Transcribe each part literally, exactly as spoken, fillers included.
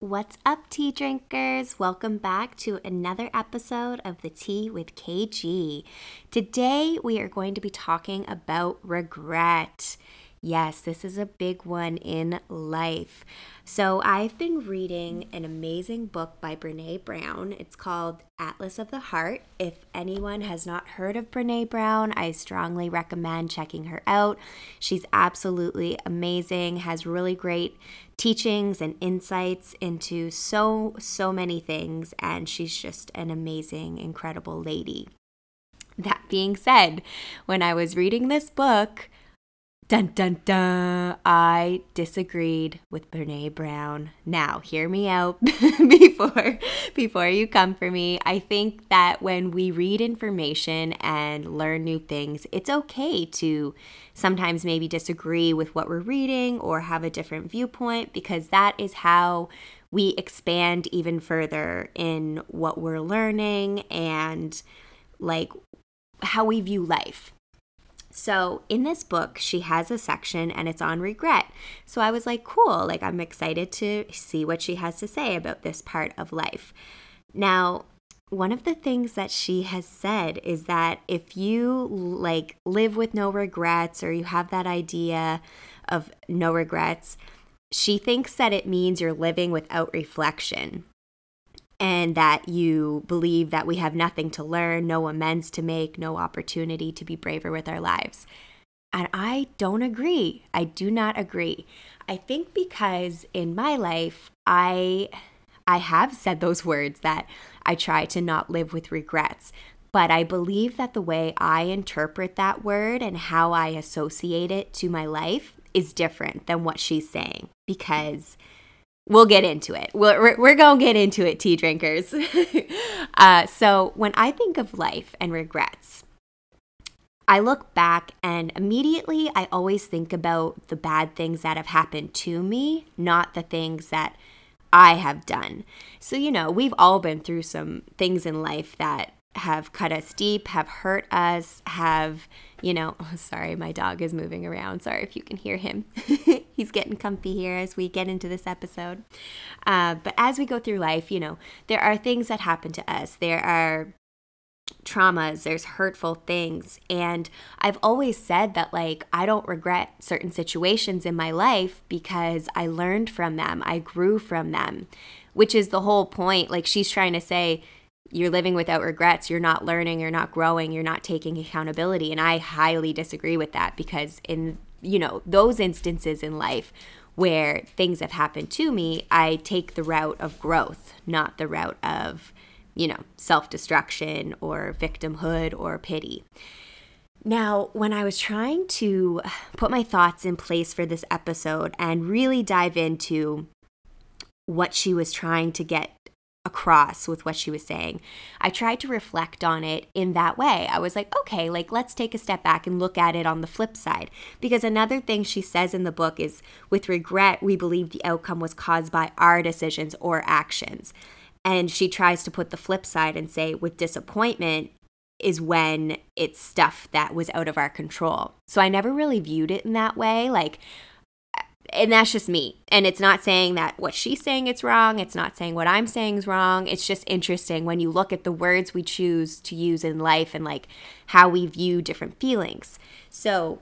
What's up, tea drinkers? Welcome back to another episode of The Tea with K G. Today, we are going to be talking about regret. Yes, this is a big one in life. So I've been reading an amazing book by Brené Brown. It's called Atlas of the Heart. If anyone has not heard of Brené Brown, I strongly recommend checking her out. She's absolutely amazing, has really great teachings and insights into so, so many things, and she's just an amazing, incredible lady. That being said, when I was reading this book, dun, dun, dun, I disagreed with Brené Brown. Now, hear me out before, before you come for me. I think that when we read information and learn new things, it's okay to sometimes maybe disagree with what we're reading or have a different viewpoint, because that is how we expand even further in what we're learning and like how we view life. So in this book, she has a section and it's on regret. So I was like, cool, like I'm excited to see what she has to say about this part of life. Now, one of the things that she has said is that if you like live with no regrets, or you have that idea of no regrets, she thinks that it means you're living without reflection, and that you believe that we have nothing to learn, no amends to make, no opportunity to be braver with our lives. And I don't agree. I do not agree. I think because in my life, I I have said those words that I try to not live with regrets. But I believe that the way I interpret that word and how I associate it to my life is different than what she's saying, because we'll get into it. We're, we're going to get into it, tea drinkers. uh, so when I think of life and regrets, I look back and immediately I always think about the bad things that have happened to me, not the things that I have done. So, you know, we've all been through some things in life that have cut us deep, have hurt us, have, you know, oh, sorry, my dog is moving around. Sorry if you can hear him. He's getting comfy here as we get into this episode. Uh, but as we go through life, you know, there are things that happen to us. There are traumas, there's hurtful things. And I've always said that, like, I don't regret certain situations in my life because I learned from them. I grew from them, which is the whole point. Like, she's trying to say, you're living without regrets, you're not learning, you're not growing, you're not taking accountability. And I highly disagree with that, because in, you know, those instances in life where things have happened to me, I take the route of growth, not the route of, you know, self-destruction or victimhood or pity. Now, when I was trying to put my thoughts in place for this episode and really dive into what she was trying to get across with what she was saying, I tried to reflect on it in that way. I was like, okay, like let's take a step back and look at it on the flip side. Because another thing she says in the book is, with regret, we believe the outcome was caused by our decisions or actions. And she tries to put the flip side and say, with disappointment is when it's stuff that was out of our control. So I never really viewed it in that way. Like, and that's just me. And it's not saying that what she's saying it's wrong. It's not saying what I'm saying is wrong. It's just interesting when you look at the words we choose to use in life and like how we view different feelings. So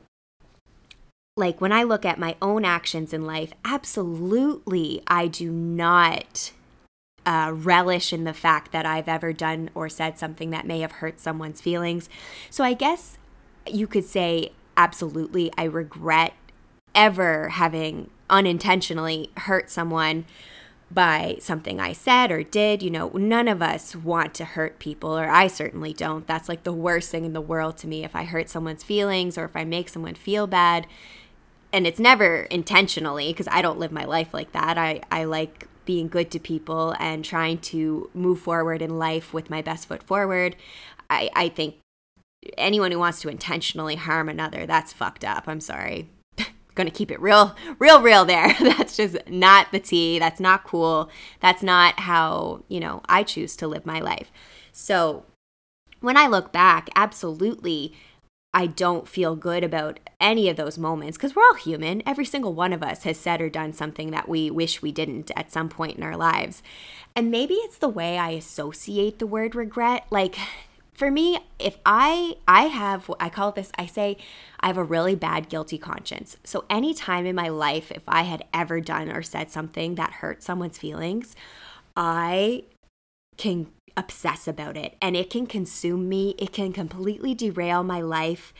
like when I look at my own actions in life, absolutely I do not uh, relish in the fact that I've ever done or said something that may have hurt someone's feelings. So I guess you could say, absolutely, I regret ever having unintentionally hurt someone by something I said or did. You know, none of us want to hurt people, or I certainly don't. That's like the worst thing in the world to me, if I hurt someone's feelings or if I make someone feel bad. And it's never intentionally, because I don't live my life like that. I, I like being good to people and trying to move forward in life with my best foot forward. I, I think anyone who wants to intentionally harm another, that's fucked up. I'm sorry. Gonna keep it real, real, real there. That's just not the tea. That's not cool. That's not how, you know, I choose to live my life. So when I look back, absolutely, I don't feel good about any of those moments, because we're all human. Every single one of us has said or done something that we wish we didn't at some point in our lives. And maybe it's the way I associate the word regret. Like, for me, if I I have, I call this, I say I have a really bad guilty conscience. So any time in my life, if I had ever done or said something that hurt someone's feelings, I can obsess about it, and it can consume me. It can completely derail my life,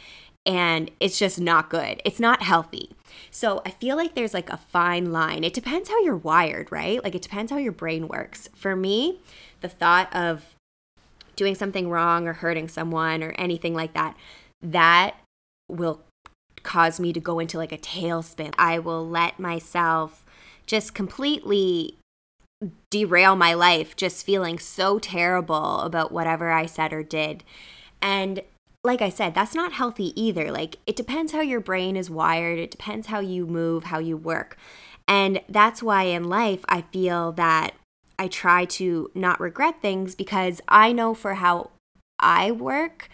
and it's just not good. It's not healthy. So I feel like there's like a fine line. It depends how you're wired, right? Like, it depends how your brain works. For me, the thought of doing something wrong or hurting someone or anything like that, that will cause me to go into like a tailspin. I will let myself just completely derail my life, just feeling so terrible about whatever I said or did. And like I said, that's not healthy either. Like, it depends how your brain is wired. It depends how you move, how you work. And that's why in life I feel that I try to not regret things, because I know for how I work,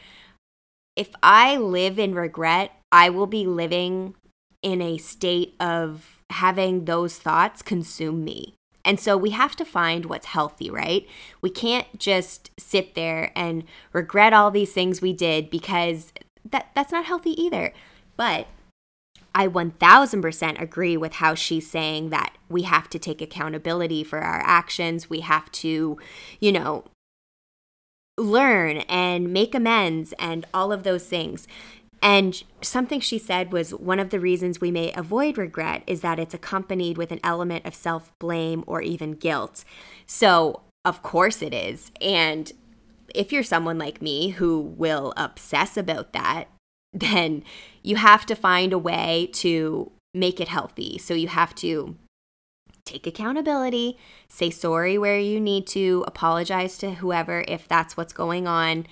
if I live in regret, I will be living in a state of having those thoughts consume me. And so we have to find what's healthy, right? We can't just sit there and regret all these things we did, because that that's not healthy either. But I one thousand percent agree with how she's saying that we have to take accountability for our actions. We have to, you know, learn and make amends and all of those things. And something she said was, one of the reasons we may avoid regret is that it's accompanied with an element of self-blame or even guilt. So, of course it is. And if you're someone like me who will obsess about that, then you have to find a way to make it healthy. So you have to take accountability, say sorry where you need to, apologize to whoever if that's what's going on,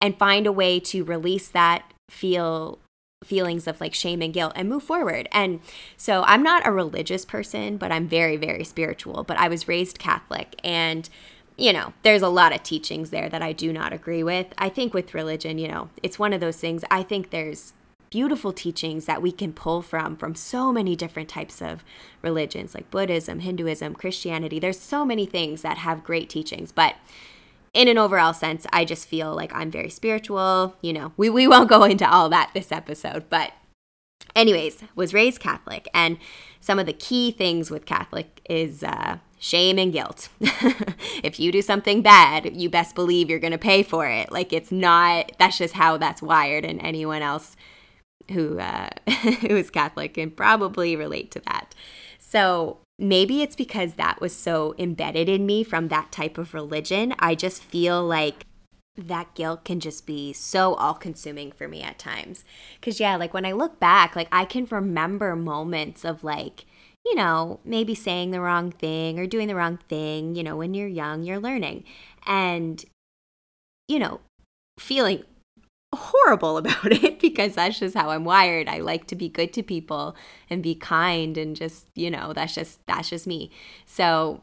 and find a way to release that feel feelings of like shame and guilt and move forward. And so I'm not a religious person, but I'm very, very spiritual. But I was raised Catholic, and you know, there's a lot of teachings there that I do not agree with. I think with religion, you know, it's one of those things. I think there's beautiful teachings that we can pull from, from so many different types of religions, like Buddhism, Hinduism, Christianity. There's so many things that have great teachings. But in an overall sense, I just feel like I'm very spiritual. You know, we, we won't go into all that this episode. But anyways, was raised Catholic. And some of the key things with Catholic is uh, shame and guilt. If you do something bad, you best believe you're going to pay for it. Like, it's not, that's just how that's wired, and anyone else who uh, who is Catholic can probably relate to that. So maybe it's because that was so embedded in me from that type of religion. I just feel like that guilt can just be so all-consuming for me at times. Because, yeah, like when I look back, like I can remember moments of like, you know, maybe saying the wrong thing or doing the wrong thing. You know, when you're young, you're learning. And, you know, feeling horrible about it, because that's just how I'm wired. I like to be good to people and be kind, and just, you know, that's just that's just me. So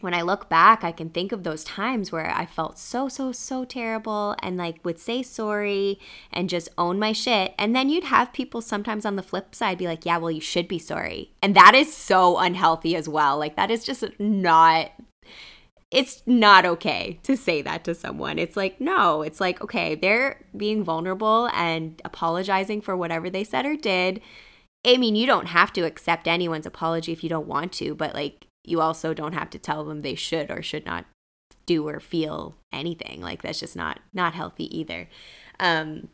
when I look back, I can think of those times where I felt so, so, so terrible, and like would say sorry and just own my shit. And then you'd have people sometimes on the flip side be like, yeah, well, you should be sorry. And that is so unhealthy as well. Like, that is just not, it's not okay to say that to someone. It's like, no, it's like, okay, they're being vulnerable and apologizing for whatever they said or did. I mean, you don't have to accept anyone's apology if you don't want to, but like, you also don't have to tell them they should or should not do or feel anything. Like, that's just not not healthy either. Um,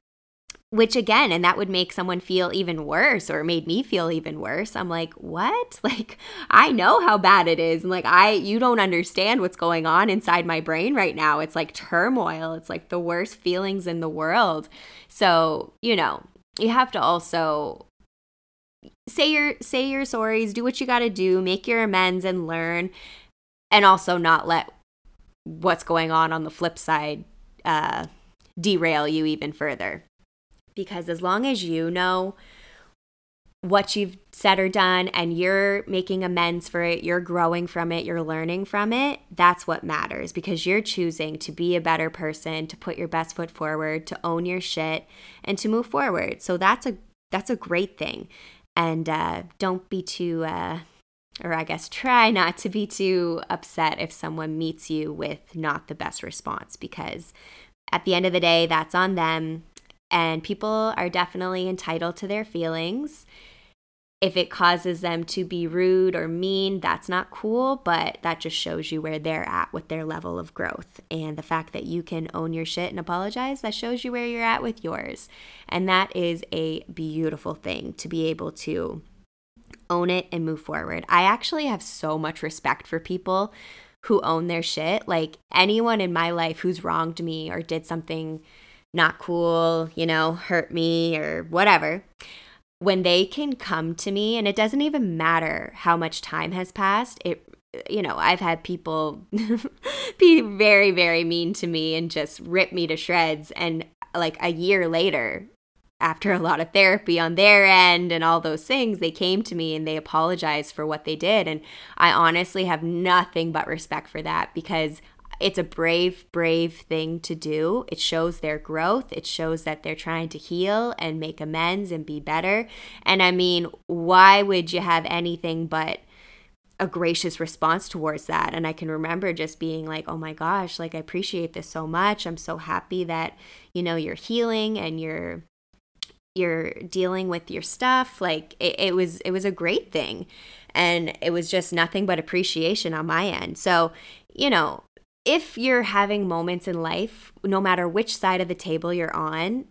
which again, and that would make someone feel even worse, or made me feel even worse. I'm like, what? Like, I know how bad it is. And like, I, you don't understand what's going on inside my brain right now. It's like turmoil. It's like the worst feelings in the world. So, you know, you have to also say your, say your sorries, do what you got to do, make your amends and learn, and also not let what's going on on the flip side uh, derail you even further. Because as long as you know what you've said or done and you're making amends for it, you're growing from it, you're learning from it, that's what matters, because you're choosing to be a better person, to put your best foot forward, to own your shit, and to move forward. So that's a that's a great thing. And uh, don't be too uh, – or I guess try not to be too upset if someone meets you with not the best response, because at the end of the day, that's on them. And people are definitely entitled to their feelings. If it causes them to be rude or mean, that's not cool, but that just shows you where they're at with their level of growth. And the fact that you can own your shit and apologize, that shows you where you're at with yours. And that is a beautiful thing, to be able to own it and move forward. I actually have so much respect for people who own their shit. Like, anyone in my life who's wronged me or did something not cool, you know, hurt me or whatever, when they can come to me, and it doesn't even matter how much time has passed, it, you know, I've had people be very, very mean to me and just rip me to shreds. And like a year later, after a lot of therapy on their end and all those things, they came to me and they apologized for what they did. And I honestly have nothing but respect for that, because it's a brave, brave thing to do. It shows their growth. It shows that they're trying to heal and make amends and be better. And I mean, why would you have anything but a gracious response towards that? And I can remember just being like, oh my gosh, like, I appreciate this so much. I'm so happy that, you know, you're healing and you're you're dealing with your stuff. Like, it, it was it was a great thing. And it was just nothing but appreciation on my end. So, you know, if you're having moments in life, no matter which side of the table you're on,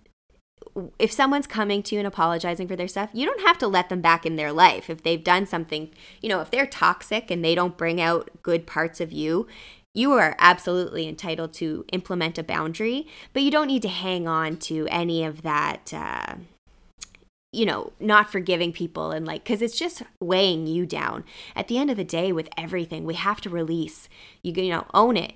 if someone's coming to you and apologizing for their stuff, you don't have to let them back in their life. If they've done something, you know, if they're toxic and they don't bring out good parts of you, you are absolutely entitled to implement a boundary, but you don't need to hang on to any of that, uh, you know, not forgiving people and like, because it's just weighing you down. At the end of the day, with everything, we have to release. You, you know, own it.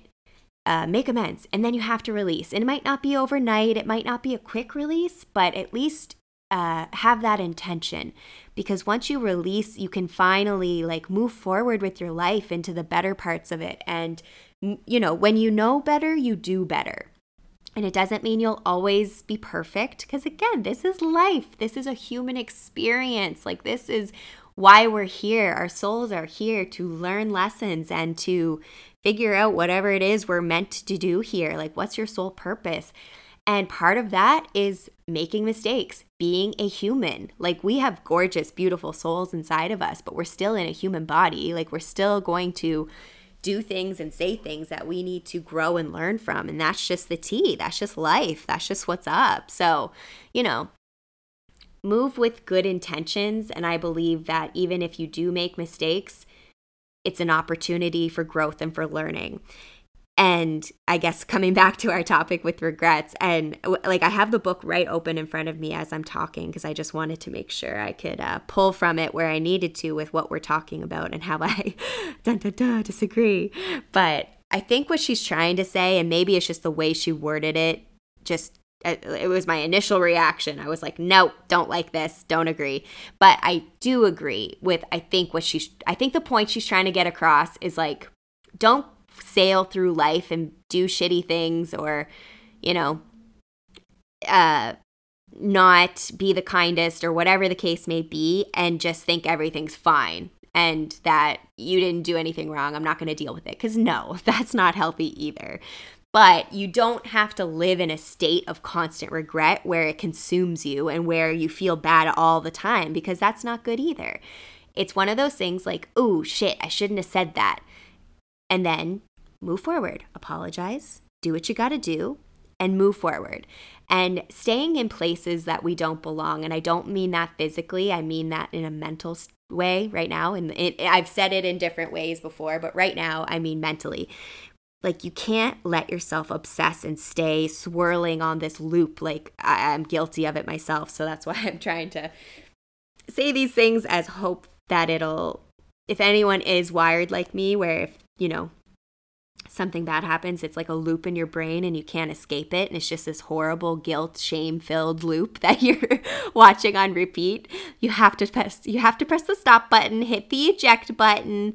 Uh, make amends, and then you have to release. And it might not be overnight, it might not be a quick release, but at least uh, have that intention, because once you release, you can finally like move forward with your life into the better parts of it. And, you know, when you know better, you do better. And it doesn't mean you'll always be perfect, because again, this is life. This is a human experience. Like, this is why we're here. Our souls are here to learn lessons and to figure out whatever it is we're meant to do here. Like, what's your soul purpose? And part of that is making mistakes, being a human. Like, we have gorgeous, beautiful souls inside of us, but we're still in a human body. Like, we're still going to do things and say things that we need to grow and learn from. And that's just the tea. That's just life. That's just what's up. So, you know, move with good intentions. And I believe that even if you do make mistakes, it's an opportunity for growth and for learning. And I guess coming back to our topic with regrets, and like, I have the book right open in front of me as I'm talking, because I just wanted to make sure I could uh, pull from it where I needed to with what we're talking about and how I dun, dun, dun, disagree. But I think what she's trying to say, and maybe it's just the way she worded it, just it was my initial reaction. I was like, nope, don't like this, don't agree. But I do agree with, I think what she's, I think the point she's trying to get across is like, don't sail through life and do shitty things, or, you know, uh, not be the kindest or whatever the case may be, and just think everything's fine and that you didn't do anything wrong. I'm not going to deal with it. Because no, that's not healthy either. But you don't have to live in a state of constant regret where it consumes you and where you feel bad all the time, because that's not good either. It's one of those things like, oh, shit, I shouldn't have said that. And then move forward, apologize, do what you got to do, and move forward. And staying in places that we don't belong, and I don't mean that physically, I mean that in a mental way right now. And it, I've said it in different ways before, but right now I mean mentally. Like, you can't let yourself obsess and stay swirling on this loop. Like, I, I'm guilty of it myself, so that's why I'm trying to say these things as hope that it'll, if anyone is wired like me, where if, you know, something bad happens, it's like a loop in your brain and you can't escape it, and it's just this horrible guilt, shame-filled loop that you're watching on repeat. You have to press, you have to press the stop button, hit the eject button,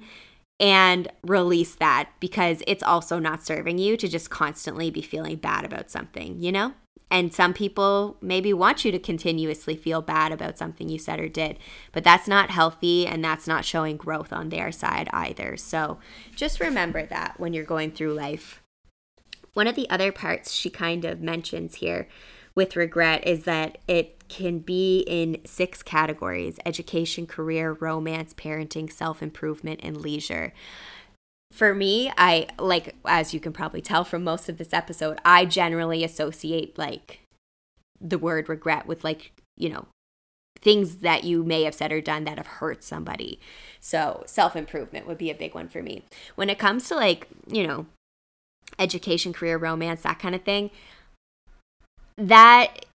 and release that, because it's also not serving you to just constantly be feeling bad about something, you know? And some people maybe want you to continuously feel bad about something you said or did, but that's not healthy, and that's not showing growth on their side either. So just remember that when you're going through life. One of the other parts she kind of mentions here with regret is that it can be in six categories: education, career, romance, parenting, self-improvement, and leisure. For me, I, like, as you can probably tell from most of this episode, I generally associate, like, the word regret with, like, you know, things that you may have said or done that have hurt somebody. So self-improvement would be a big one for me. When it comes to, like, you know, education, career, romance, that kind of thing, that,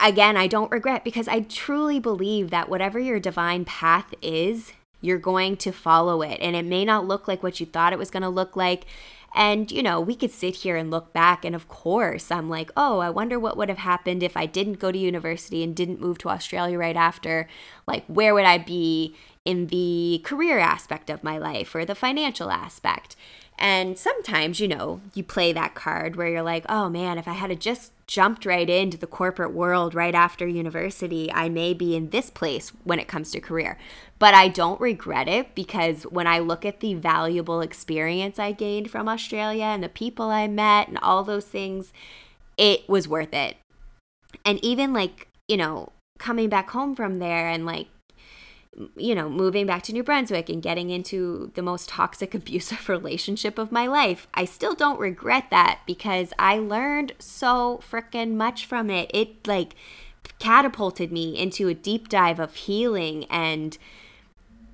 again, I don't regret, because I truly believe that whatever your divine path is, you're going to follow it. And it may not look like what you thought it was going to look like. And, you know, we could sit here and look back, and of course I'm like, oh, I wonder what would have happened if I didn't go to university and didn't move to Australia right after. Like, where would I be in the career aspect of my life or the financial aspect? And sometimes, you know, you play that card where you're like, oh man, if I had just jumped right into the corporate world right after university, I may be in this place when it comes to career. But I don't regret it, because when I look at the valuable experience I gained from Australia and the people I met and all those things, it was worth it. And even, like, you know, coming back home from there and, like, you know, moving back to New Brunswick and getting into the most toxic, abusive relationship of my life, I still don't regret that, because I learned so freaking much from it. It, like, catapulted me into a deep dive of healing and,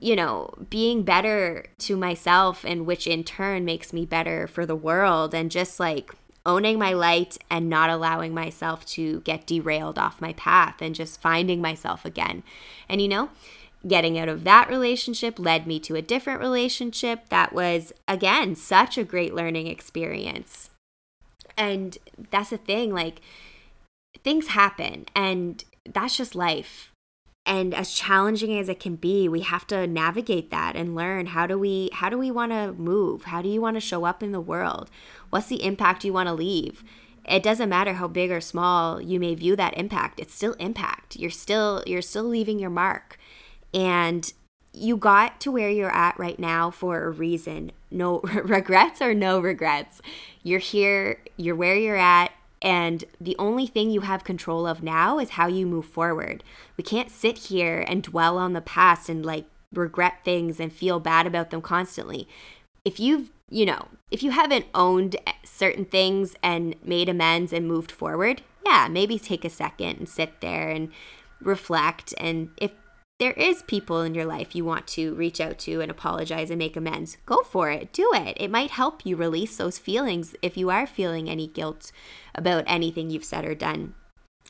you know, being better to myself, and which in turn makes me better for the world, and just, like, owning my light and not allowing myself to get derailed off my path, and just finding myself again. And, you know, getting out of that relationship led me to a different relationship that was, again, such a great learning experience. And that's the thing, like, things happen, and that's just life. And as challenging as it can be, we have to navigate that and learn, how do we how do we want to move? How do you want to show up in the world? What's the impact you want to leave? It doesn't matter how big or small you may view that impact. It's still impact. You're still you're still leaving your mark. And you got to where you're at right now for a reason. No regrets or no regrets. You're here, you're where you're at, and the only thing you have control of now is how you move forward. We can't sit here and dwell on the past and, like, regret things and feel bad about them constantly. If you've, you know, if you haven't owned certain things and made amends and moved forward, yeah, maybe take a second and sit there and reflect. And if there is people in your life you want to reach out to and apologize and make amends, go for it. Do it. It might help you release those feelings if you are feeling any guilt about anything you've said or done.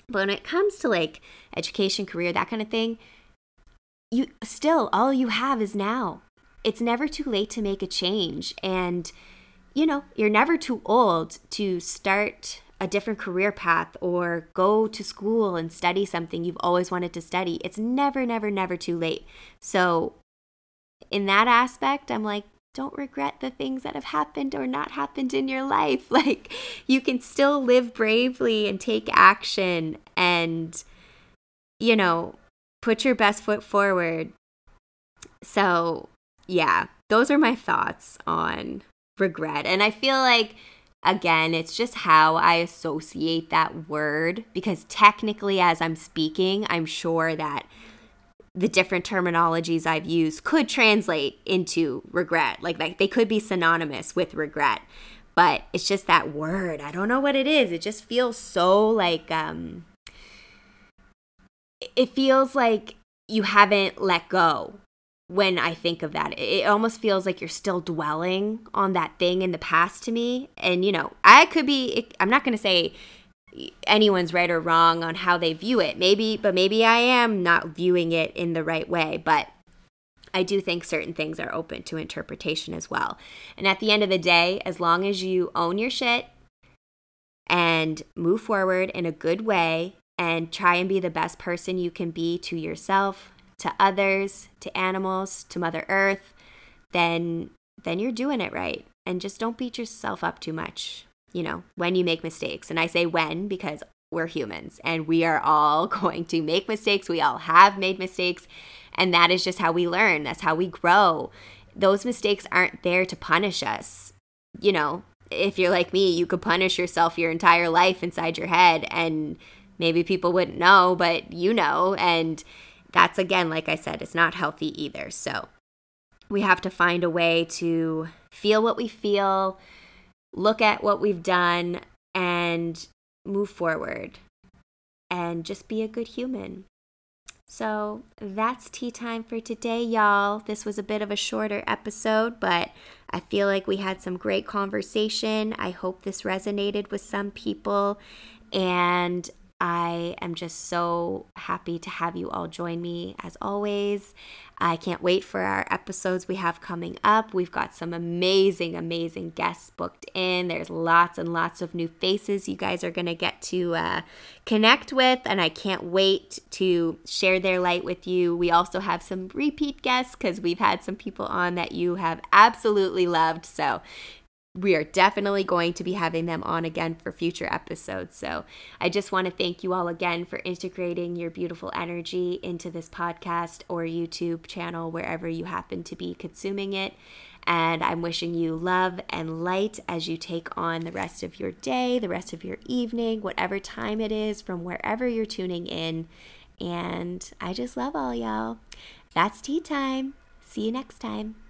But when it comes to, like, education, career, that kind of thing, you still, all you have is now. It's never too late to make a change. And, you know, you're never too old to start a different career path or go to school and study something you've always wanted to study. It's never, never, never too late. So in that aspect, I'm like, don't regret the things that have happened or not happened in your life. Like, you can still live bravely and take action and, you know, put your best foot forward. So yeah, those are my thoughts on regret. And I feel like, again, it's just how I associate that word, because technically as I'm speaking, I'm sure that the different terminologies I've used could translate into regret. Like, like they could be synonymous with regret, but it's just that word. I don't know what it is. It just feels so like, um, it feels like you haven't let go when I think of that. It almost feels like you're still dwelling on that thing in the past to me. And, you know, I could be, I'm not going to say anyone's right or wrong on how they view it. Maybe, but maybe I am not viewing it in the right way. But I do think certain things are open to interpretation as well. And at the end of the day, as long as you own your shit and move forward in a good way and try and be the best person you can be to yourself, to others, to animals, to Mother Earth, then then you're doing it right. And just don't beat yourself up too much, you know, when you make mistakes. And I say when because we're humans and we are all going to make mistakes. We all have made mistakes. And that is just how we learn. That's how we grow. Those mistakes aren't there to punish us. You know, if you're like me, you could punish yourself your entire life inside your head. And maybe people wouldn't know, but you know. And that's, again, like I said, it's not healthy either. So we have to find a way to feel what we feel, look at what we've done, and move forward and just be a good human. So that's tea time for today, y'all. This was a bit of a shorter episode, but I feel like we had some great conversation. I hope this resonated with some people, and I am just so happy to have you all join me as always. I can't wait for our episodes we have coming up. We've got some amazing, amazing guests booked in. There's lots and lots of new faces you guys are going to get to uh, connect with, and I can't wait to share their light with you. We also have some repeat guests because we've had some people on that you have absolutely loved, so we are definitely going to be having them on again for future episodes. So I just want to thank you all again for integrating your beautiful energy into this podcast or YouTube channel, wherever you happen to be consuming it. And I'm wishing you love and light as you take on the rest of your day, the rest of your evening, whatever time it is from wherever you're tuning in. And I just love all y'all. That's tea time. See you next time.